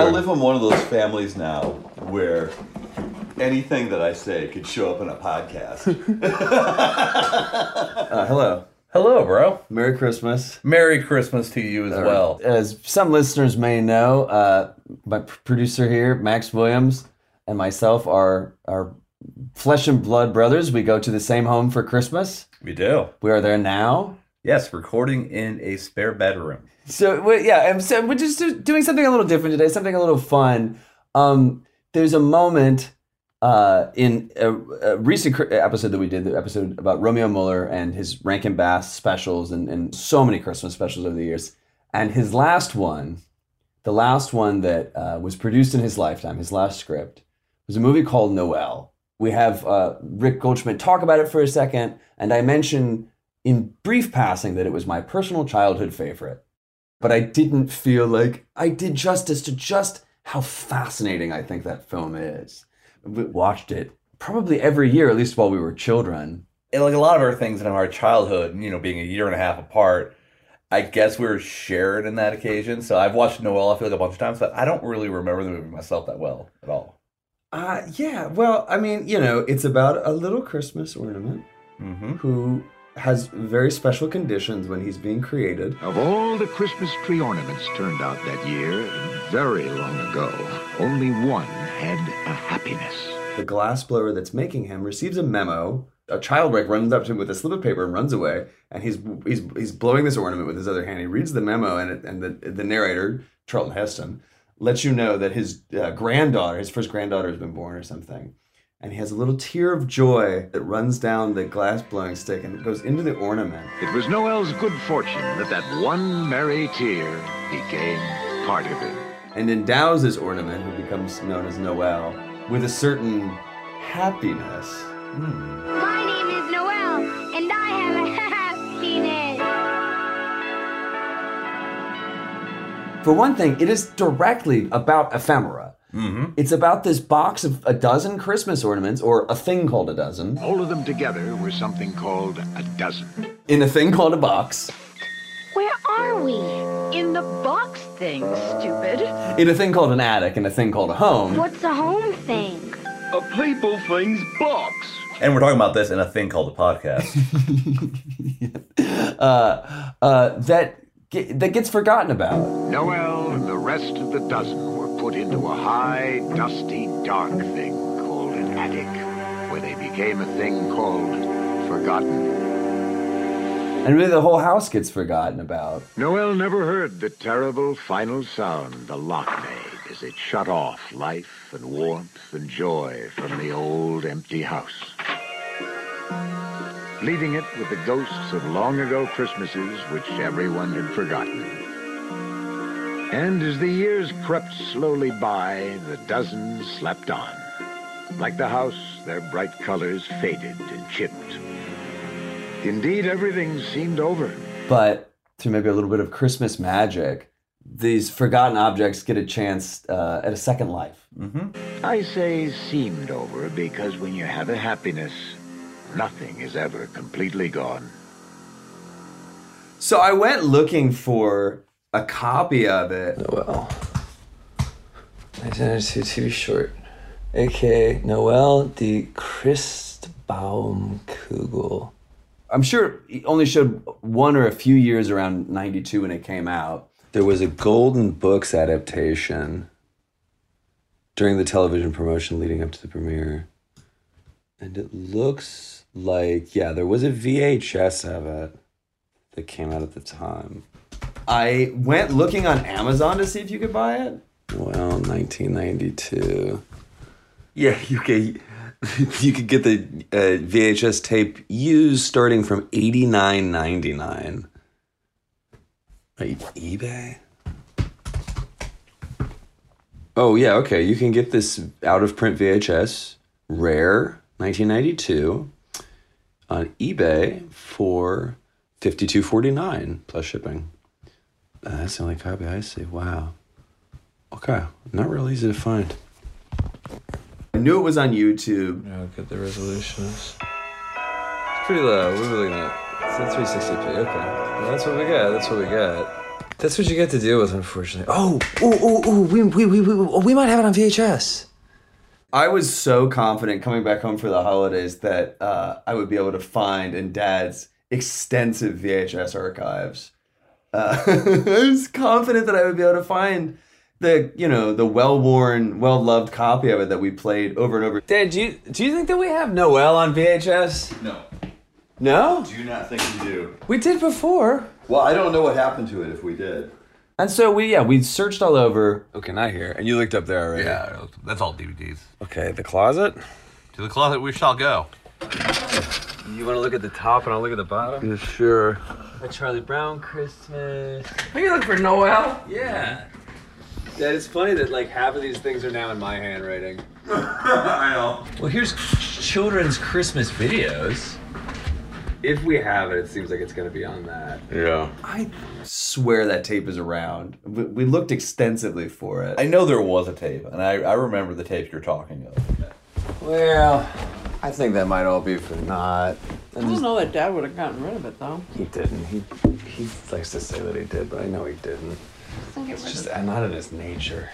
I live in one of those families now where anything that I say could show up in a podcast. Hello. Hello, bro. Merry Christmas. Merry Christmas to you as well. As some listeners may know, my producer here, Max Williams, and myself are flesh and blood brothers. We go to the same home for Christmas. We do. We are there now. Yes, recording in a spare bedroom. So, yeah, so we're just doing something a little different today, something a little fun. There's a moment... in a recent episode that we did, the episode about Romeo Muller and his Rankin-Bass specials and so many Christmas specials over the years. And his last one, the last one that was produced in his lifetime, his last script, was a movie called Noel. We have Rick Goldschmidt talk about it for a second, and I mention in brief passing that it was my personal childhood favorite. But I didn't feel like I did justice to just how fascinating I think that film is. We watched it probably every year, at least while we were children. And like a lot of our things in our childhood, you know, being a year and a half apart, I guess we were shared in that occasion. So I've watched Noel, I feel like, a bunch of times, but I don't really remember the movie myself that well at all. Yeah, well, I mean, you know, it's about a little Christmas ornament who has very special conditions when he's being created. Of all the Christmas tree ornaments turned out that year, very long ago, only one had a happiness. The glassblower that's making him receives a memo. A child wreck runs up to him with a slip of paper and runs away, and he's blowing this ornament with his other hand. He reads the memo, and the narrator, Charlton Heston, lets you know that his granddaughter, his first granddaughter, has been born or something. And he has a little tear of joy that runs down the glass-blowing stick and goes into the ornament. It was Noel's good fortune that that one merry tear became part of it. And endows his ornament, who becomes known as Noel, with a certain happiness. My name is Noel, and I have a happiness. For one thing, it is directly about ephemera. It's about this box of a dozen Christmas ornaments, or a thing called a dozen. All of them together were something called a dozen. In a thing called a box. Where are we? In the box thing, stupid. In a thing called an attic, in a thing called a home. What's a home thing? A people thing's box. And we're talking about this in a thing called a podcast. That gets forgotten about. Noel and the rest of the dozen were put into a high, dusty, dark thing called an attic, where they became a thing called forgotten. And really the whole house gets forgotten about. Noel never heard the terrible final sound the lock made as it shut off life and warmth and joy from the old empty house, leaving it with the ghosts of long-ago Christmases which everyone had forgotten. And as the years crept slowly by, the dozen slept on. Like the house, their bright colors faded and chipped. Indeed, everything seemed over. But through maybe a little bit of Christmas magic, these forgotten objects get a chance at a second life. I say seemed over because when you have a happiness, nothing is ever completely gone. So I went looking for a copy of it. Noel. 1992 short. A.k.a. Noel die Christbaumkugel. I'm sure it only showed one or a few years around 92 when it came out. There was a Golden Books adaptation during the television promotion leading up to the premiere. And it looks... like, yeah, there was a VHS of it that came out at the time. I went looking on Amazon to see if you could buy it. Well, 1992. Yeah, you could get the VHS tape used starting from $89.99. eBay? Oh, yeah, okay. You can get this out-of-print VHS, rare, 1992... on eBay for $52.49 plus shipping. That's the only copy I see. Wow. Okay, not real easy to find. I knew it was on YouTube. Yeah, look at the resolution. It's pretty low. What are we looking at? It's at 360p. Okay, well, that's what we got. That's what you get to deal with, unfortunately. We might have it on VHS. I was so confident coming back home for the holidays that I would be able to find in Dad's extensive VHS archives. I was confident that I would be able to find the well-worn, well-loved copy of it that we played over and over. Dad, do you think that we have Noel on VHS? No. No? Do you not think we do? We did before. Well, I don't know what happened to it if we did. And so we searched all over. Okay, not here. And you looked up there already. Yeah, that's all DVDs. Okay, the closet? To the closet we shall go. You want to look at the top and I'll look at the bottom? Yeah, sure. A Charlie Brown Christmas. Are you looking for Noel? Yeah. Dad, it's funny that like half of these things are now in my handwriting. I know. Well, here's children's Christmas videos. If we have it, it seems like it's going to be on that. Yeah. I swear that tape is around. We looked extensively for it. I know there was a tape, and I remember the tape you're talking of. Well, I think that might all be for naught. I don't know that Dad would have gotten rid of it, though. He didn't. He likes to say that he did, but I know he didn't. It's just not in his nature.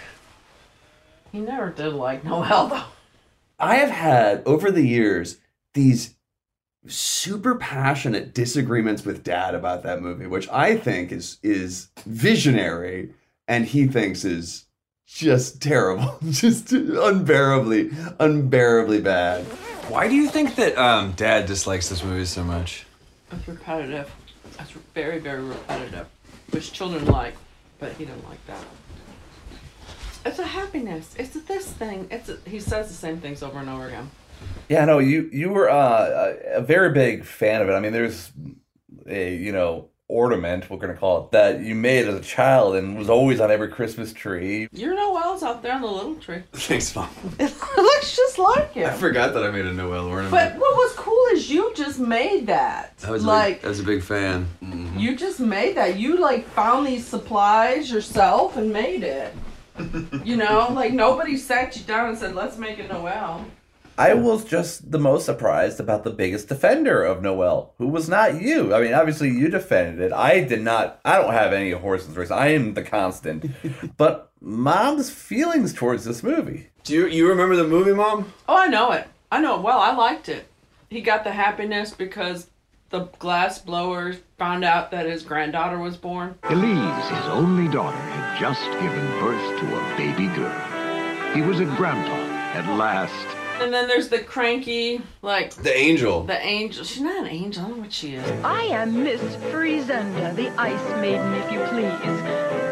He never did like Noel, though. I have had, over the years, these super passionate disagreements with Dad about that movie, which I think is visionary, and he thinks is just terrible, just unbearably bad. Why do you think that Dad dislikes this movie so much? It's repetitive. It's very, very repetitive, which children like, but he didn't like that. It's a happiness. It's a this thing. He says the same things over and over again. Yeah, no, you were a very big fan of it. I mean, there's a, ornament, we're going to call it, that you made as a child and was always on every Christmas tree. Your Noel's out there on the little tree. Thanks, Mom. It looks just like it. I forgot that I made a Noel ornament. But what was cool is you just made that. I was a big fan. Mm-hmm. You just made that. You, found these supplies yourself and made it. Nobody sat you down and said, let's make a Noel. I was just the most surprised about the biggest defender of Noel, who was not you. I mean, obviously you defended it. I did not. I don't have any horse in this race. I am the constant. But Mom's feelings towards this movie. Do you remember the movie, Mom? Oh, I know it. I know it well. I liked it. He got the happiness because the glass blower found out that his granddaughter was born. Elise, his only daughter, had just given birth to a baby girl. He was a grandpa at last. And then there's the cranky, the angel. The angel. She's not an angel. I don't know what she is. I am Miss Friesenda, the Ice Maiden, if you please.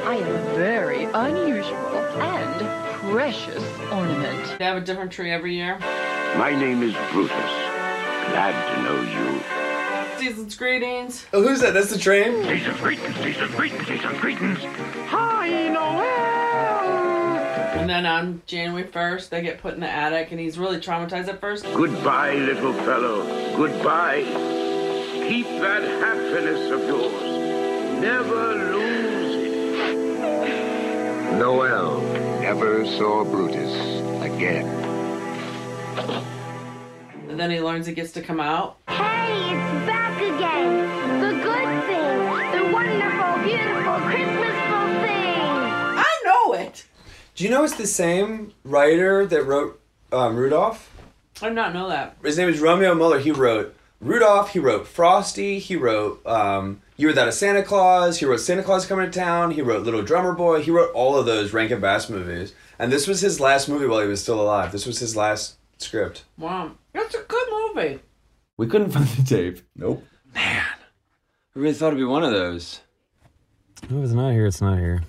I am very unusual and precious ornament. They have a different tree every year. My name is Brutus. Glad to know you. Season's greetings. Oh, who's that? That's the train? Season's greetings, season's greetings, season's greetings. Hi, Noel! And then on January 1st, they get put in the attic, and he's really traumatized at first. Goodbye, little fellow. Goodbye. Keep that happiness of yours. Never lose it. Noel never saw Brutus again. And then he learns he gets to come out. Hey, it's back again. The good thing. The wonderful, beautiful, Christmasful thing. I know it. Do you know it's the same writer that wrote Rudolph? I did not know that. His name is Romeo Muller. He wrote Rudolph, he wrote Frosty, he wrote Year Without a Santa Claus, he wrote Santa Claus Coming to Town, he wrote Little Drummer Boy, he wrote all of those Rankin-Bass movies. And this was his last movie while he was still alive. This was his last script. Wow. That's a good movie. We couldn't find the tape. Nope. Man. I really thought it'd be one of those. If it's not here, it's not here.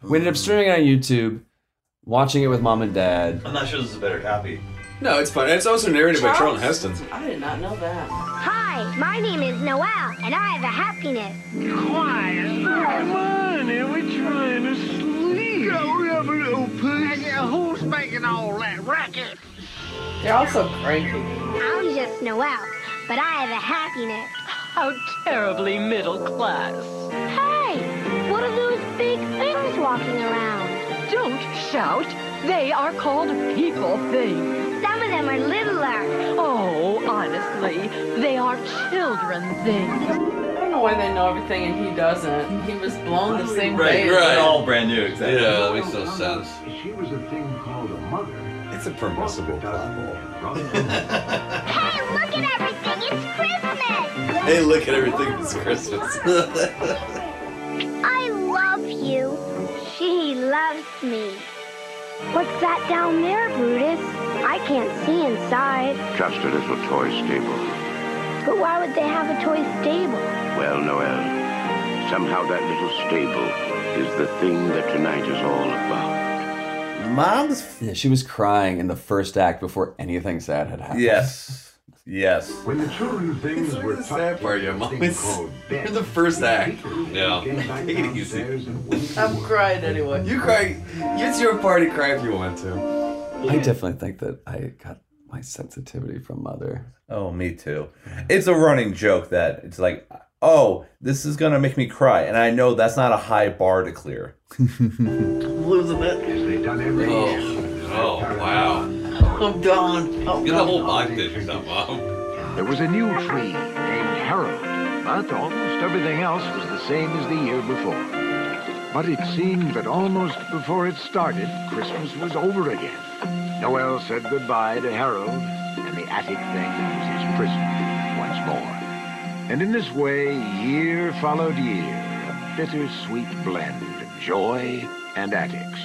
We ended up streaming it on YouTube, watching it with Mom and Dad. I'm not sure this is a better copy. No, it's fine. It's also narrated by Charlton Heston. I did not know that. Hi, my name is Noel, and I have a happiness. Quiet. Come on, we're trying to sleep. Go have an open. Who's making all that racket? They're also cranky. I'm just Noel, but I have a happiness. How terribly middle class. Hey, what are those big things walking around? Don't shout. They are called people things. Some of them are littler. Oh, honestly, they are children things. remember when they know everything and he doesn't. He was blown the same day. Right, right. All brand new, exactly. Yeah, that makes no sense. She was a thing called a mother. It's a permissible plot hole. Hey, look at everything! It's Christmas! Hey, look at everything! It's Christmas. I love you. She loves me. What's that down there, Brutus? I can't see inside. Just a little toy stable. But why would they have a toy stable? Well, Noel, somehow that little stable is the thing that tonight is all about. Mom's... Yeah, she was crying in the first act before anything sad had happened. Yes. Yes. When the children things were the sad part, your mom is... in the first act. Yeah. Take it easy. I'm crying anyway. You cry... It's your party cry if you want to. Yeah. I definitely think that I got... my sensitivity from Mother. Oh, me too. It's a running joke that it's like, oh, this is going to make me cry. And I know that's not a high bar to clear. Losing it. Oh, wow. I'm done. Get the whole box dish up, Mom. There was a new tree named Harold, but almost everything else was the same as the year before. But it seemed that almost before it started, Christmas was over again. Noel said goodbye to Harold, and the attic thing was his prison once more. And in this way, year followed year, a bittersweet blend of joy and attics.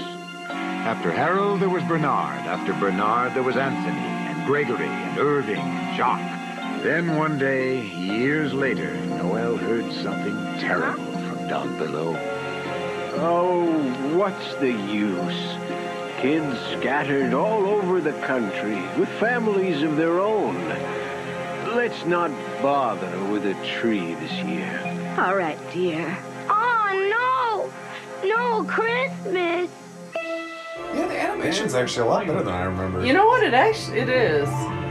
After Harold, there was Bernard. After Bernard, there was Anthony, and Gregory, and Irving, and Jock. Then one day, years later, Noel heard something terrible from down below. Oh, what's the use? Kids scattered all over the country with families of their own. Let's not bother with a tree this year. All right, dear. Oh, no! No Christmas! Yeah, the animation's actually a lot better than I remember. You know what? It actually is.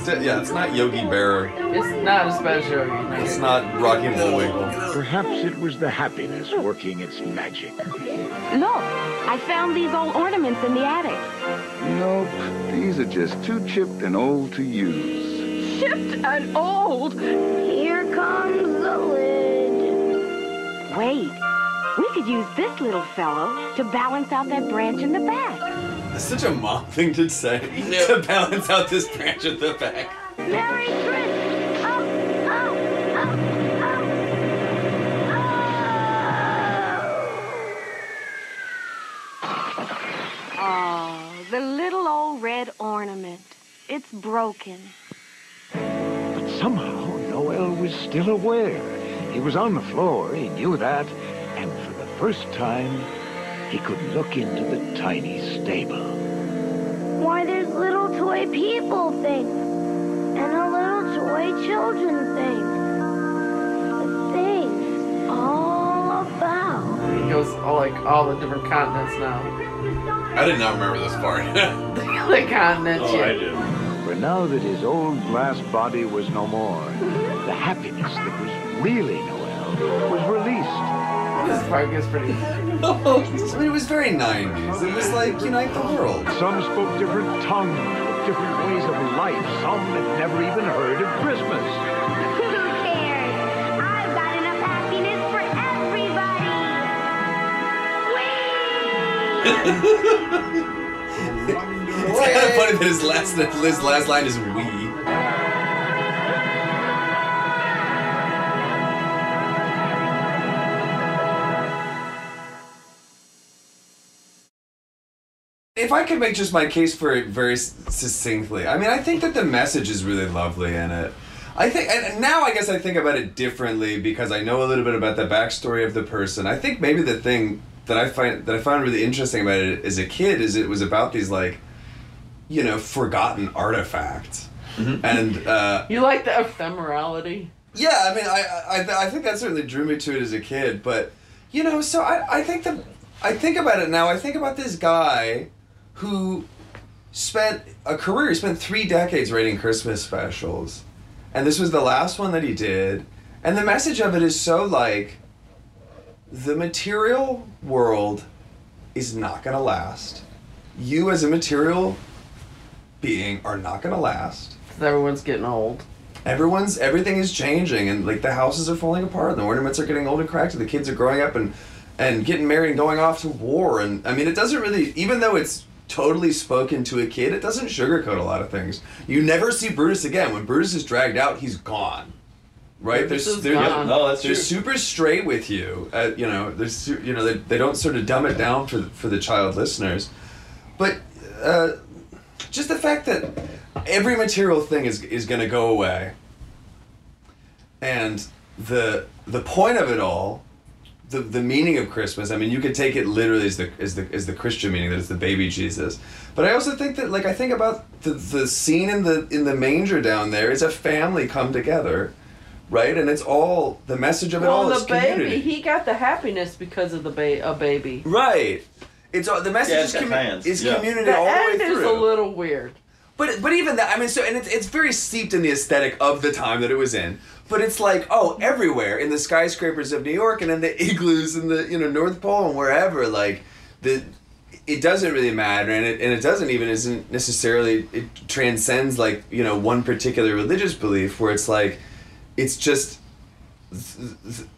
Yeah, it's not Yogi Bear. It's not as bad as Yogi Bear. It's not Rocky Bullwinkle. Perhaps it was the happiness working its magic. Look, I found these old ornaments in the attic. Nope, these are just too chipped and old to use. Chipped and old? Here comes the lid. Wait, we could use this little fellow to balance out that branch in the back. That's such a mom thing to say, to balance out this branch at the back. Merry Christmas! Oh! Oh, the little old red ornament. It's broken. But somehow, Noel was still aware. He was on the floor, he knew that, and for the first time, he could look into the tiny stable. Why, there's little toy people things, and a little toy children thing. The thing's all about. He goes all the different continents now. I did not remember this part. The continents. Oh, I did. For now that his old glass body was no more, the happiness that was really Noel was released. This part gets pretty... It was very 90s. It was like, unite the world. Some spoke different tongues with different ways of life. Some had never even heard of Christmas. Who cares? I've got enough happiness for everybody. Whee! It's kind of funny that his last line is wee. If I could make just my case for it very succinctly, I mean, I think that the message is really lovely in it. I think, and now I guess I think about it differently because I know a little bit about the backstory of the person. I think maybe the thing that I found really interesting about it as a kid is it was about these forgotten artifacts, and you like the ephemerality. Yeah, I mean, I think that certainly drew me to it as a kid, but so I think about it now. I think about this guy who spent a career, he spent 3 decades writing Christmas specials, and this was the last one that he did, and the message of it is so the material world is not gonna last. You as a material being are not gonna last. Everyone's getting old. everything is changing, and like the houses are falling apart, and the ornaments are getting old and cracked, and the kids are growing up and getting married and going off to war. And I mean, it doesn't really, even though it's totally spoken to a kid, it doesn't sugarcoat a lot of things. You never see Brutus again. When Brutus is dragged out, he's gone. Right? They're super straight with you. You know, they don't sort of dumb it down for the child listeners. But just the fact that every material thing is going to go away, and the point of it all, the meaning of Christmas. I mean, you could take it literally as the Christian meaning, that it's the baby Jesus. But I also think that, like, I think about the scene in the manger down there is a family come together. Right, and it's all the message of it all. Well, the baby, he got the happiness because of a baby. Right, it's all the message is community all the way through. The end is a little weird, but even that, I mean, so, and it's very steeped in the aesthetic of the time that it was in. But it's like, oh, everywhere in the skyscrapers of New York and in the igloos and the North Pole and wherever, like it doesn't really matter, and it doesn't even isn't necessarily, it transcends like one particular religious belief, where it's like. It's just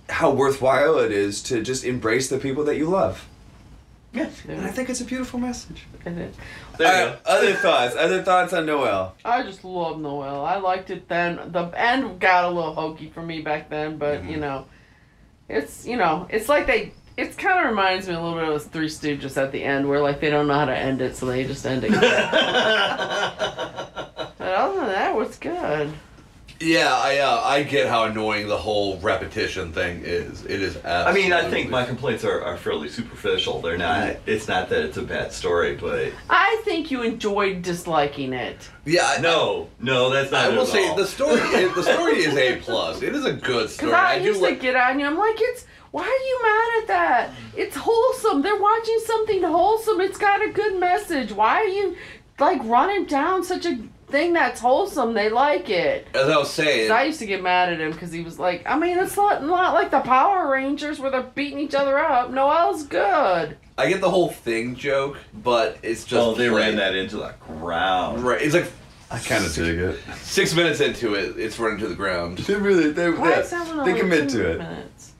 how worthwhile it is to just embrace the people that you love. Yeah, and I think it's a beautiful message. There you go. Other thoughts on Noel? I just love Noel. I liked it then. The end got a little hokey for me back then, but it's like they. It kind of reminds me a little bit of the Three Stooges at the end, where like they don't know how to end it, so they just end it. But other than that, what's good? Yeah, I get how annoying the whole repetition thing is. It is absolutely... I mean, I think my complaints are fairly superficial. They're not... It's not that it's a bad story, but... I think you enjoyed disliking it. Yeah, no, that's not I will say all. The story is A+. It is a good story. Because I used to get on you. I'm like, it's... Why are you mad at that? It's wholesome. They're watching something wholesome. It's got a good message. Why are you, like, running down such a... thing that's wholesome? They like it. As I was saying, I used to get mad at him because he was like, I mean, it's not like the Power Rangers where they're beating each other up. Noel's good. I get the whole thing joke, but it's just they ran that into the ground. Right, it's like I kind of dig it. 6 minutes into it, it's run into the ground. They commit to it. Minutes?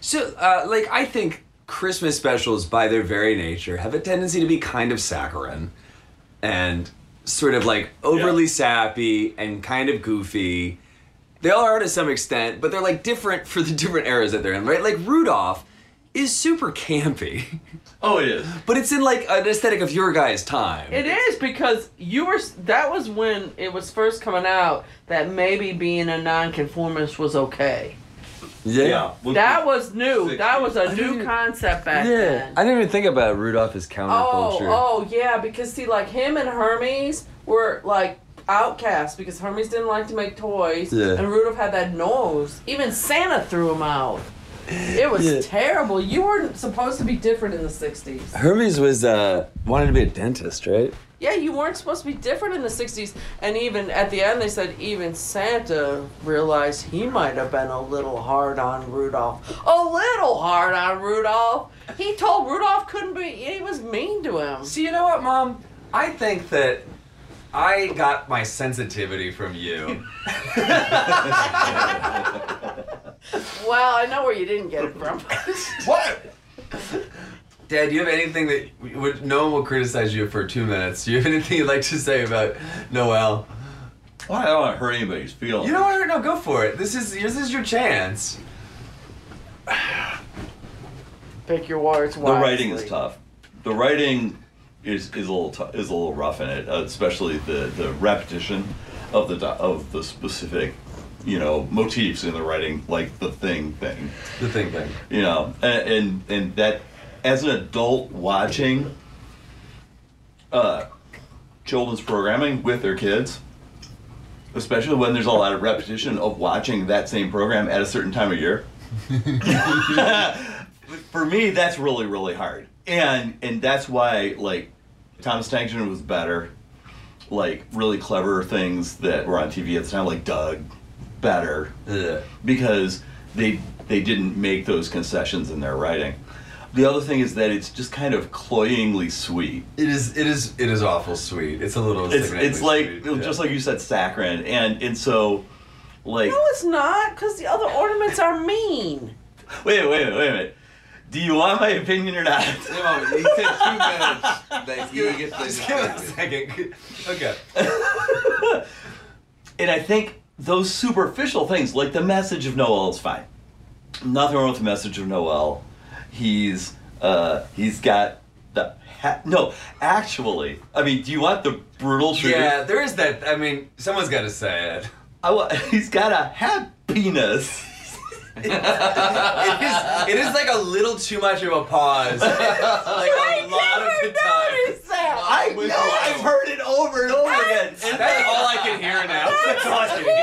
So, like, I think Christmas specials, by their very nature, have a tendency to be kind of saccharine and. Sort of like overly sappy and kind of goofy. They all are to some extent, but they're like different for the different eras that they're in, right? Like Rudolph is super campy. Oh, it is. But it's in like an aesthetic of your guys' time. It is, because that was when it was first coming out that maybe being a nonconformist was okay. Yeah. That was new. That was a new concept back then. I didn't even think about Rudolph as counterculture. Oh, yeah, because see, like, him and Hermes were, like, outcasts because Hermes didn't like to make toys, and Rudolph had that nose. Even Santa threw him out. It was terrible. You weren't supposed to be different in the 60s. Hermes was, wanted to be a dentist, right? Yeah, you weren't supposed to be different in the 60s. And even at the end, they said even Santa realized he might have been a little hard on Rudolph. A little hard on Rudolph. He told Rudolph he was mean to him. So you know what, Mom? I think that I got my sensitivity from you. Well, I know where you didn't get it from. What? Dad, do you have anything that... No one will criticize you for 2 minutes. Do you have anything you'd like to say about Noel? Well, I don't want to hurt anybody's feelings. You don't want to hurt... No, go for it. This is your chance. Pick your words wisely. The writing is tough. The writing is a little rough in it, especially the repetition of the specific... motifs in the writing, like the thing. The thing. And that, as an adult watching children's programming with their kids, especially when there's a lot of repetition of watching that same program at a certain time of year, for me, that's really, really hard. And that's why, like, Thomas Tangerton was better, like, really clever things that were on TV at the time, like Doug. Better because they didn't make those concessions in their writing. The other thing is that it's just kind of cloyingly sweet. It is awful sweet. It's a little. It's like sweet. Just like you said, saccharine, and so Like, no, it's not, because the other ornaments are mean. Wait a minute. Do you want my opinion or not? No, he said 2 minutes. That you get this. Just give it a second. Okay. And I think those superficial things, like the message of Noel, is fine. Nothing wrong with the message of Noel. He's got the no. Actually, I mean, do you want the brutal truth? Yeah, there is that. I mean, someone's got to say it. He's got a happiness. It is like a little too much of a pause. Like a lot of the time. I know, I've heard it over and over again. And that's all I can hear now. That's all I can hear.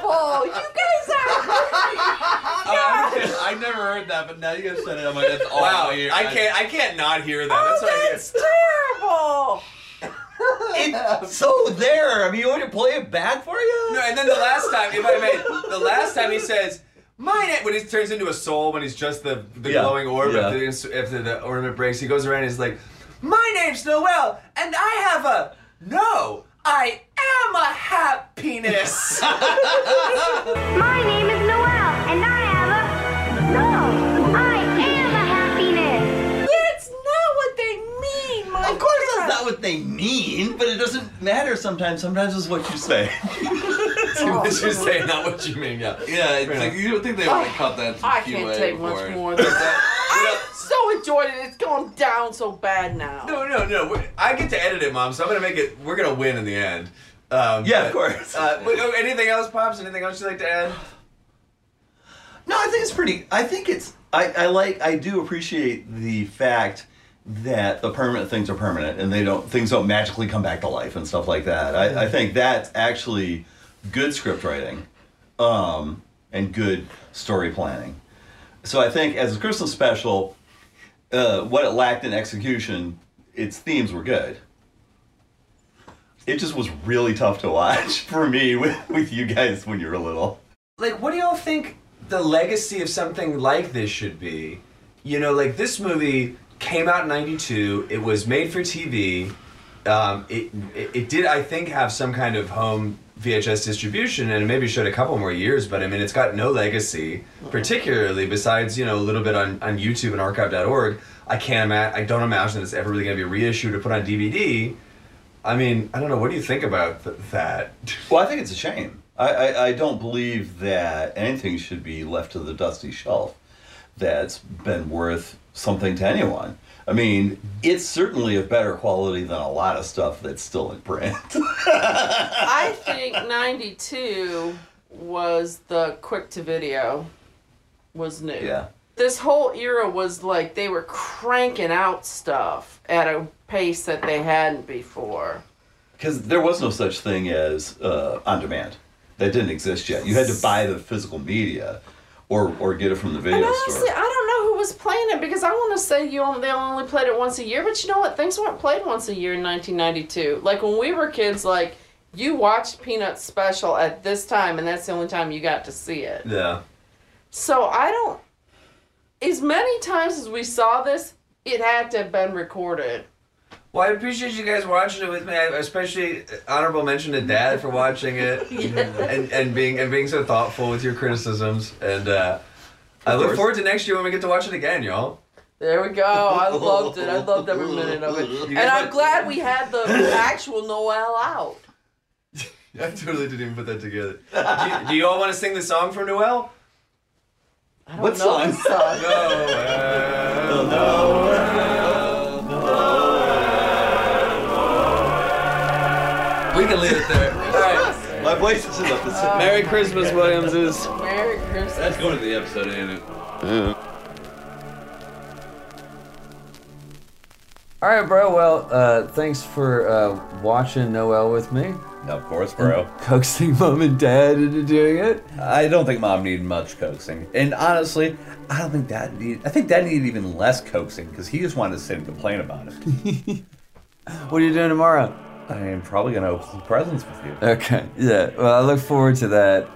Terrible. You guys are crazy. I never heard that, but now you guys said it. I'm like, that's all I hear. I can't not hear that. That's what I hear. That's terrible. It's so there. I mean, you want to play it back for you? No, and then the last time, if I may, the last time he says, mine, when he turns into a soul, when he's just the glowing orb, after the ornament breaks, he goes around and he's like, my name's Noel, and I have a, no, I am a happiness. My name is Noel, and I have a, no, I am a happiness. That's not what they mean, my Of course God. That's not what they mean, but it doesn't matter sometimes. Sometimes it's what you say. What you say, not what you mean, yeah. Yeah, it's like, you don't think they want to cut that to I QA can't take before. Much more than that. I so enjoyed it, it's going down so bad now. No, I get to edit it, Mom, so I'm going to make it, we're going to win in the end. Of course. But, anything else, Pops? Anything else you'd like to add? No, I think it's pretty, I do appreciate the fact that the permanent things are permanent, and things don't magically come back to life and stuff like that. I think that's actually good script writing, and good story planning. So I think as a Christmas special, what it lacked in execution, its themes were good. It just was really tough to watch for me with you guys when you were little. Like, what do y'all think the legacy of something like this should be? You know, like, this movie came out in '92, it was made for TV, it did, I think, have some kind of home VHS distribution, and maybe showed a couple more years, but I mean, it's got no legacy, particularly besides, you know, a little bit on YouTube and archive.org. I don't imagine it's ever really going to be reissued or put on DVD. I mean, I don't know. What do you think about that? Well, I think it's a shame. I don't believe that anything should be left to the dusty shelf that's been worth something to anyone. I mean, it's certainly of better quality than a lot of stuff that's still in print. I think '92 was the quick-to-video was new. Yeah. This whole era was like they were cranking out stuff at a pace that they hadn't before. Because there was no such thing as on-demand. That didn't exist yet. You had to buy the physical media or get it from the video store. Playing it, because I want to say they only played it once a year, but you know what? Things weren't played once a year in 1992. Like, when we were kids, like, you watched Peanuts special at this time, and that's the only time you got to see it. Yeah. So as many times as we saw this, it had to have been recorded. Well, I appreciate you guys watching it with me. I especially honorable mention to Dad for watching it. Yes. and being so thoughtful with your criticisms, and I look forward to next year when we get to watch it again, y'all. There we go. I loved it. I loved every minute of it. And I'm glad we had the actual Noel out. I totally didn't even put that together. Do you all want to sing the song for Noel? I don't what know song? What song? Noel. Noel. Noel. We can leave it there. All right. My voice is enough to say. Merry Christmas, Williamses. Merry Christmas. That's going to the episode, ain't it? All right, bro. Well, thanks for watching Noel with me. Of course, bro. And coaxing Mom and Dad into doing it. I don't think Mom needed much coaxing. And honestly, I don't think Dad needed... I think Dad needed even less coaxing, because he just wanted to sit and complain about it. What are you doing tomorrow? I am probably going to open some presents with you. Okay, yeah. Well, I look forward to that.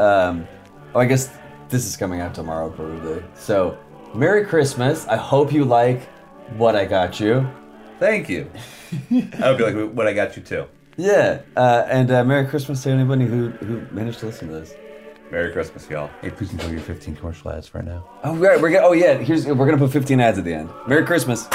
I guess this is coming out tomorrow, probably. So, Merry Christmas. I hope you like what I got you. Thank you. I hope you like what I got you, too. Yeah, and Merry Christmas to anybody who managed to listen to this. Merry Christmas, y'all. Hey, please enjoy your 15 commercial ads right now. Oh, right. We're gonna put 15 ads at the end. Merry Christmas.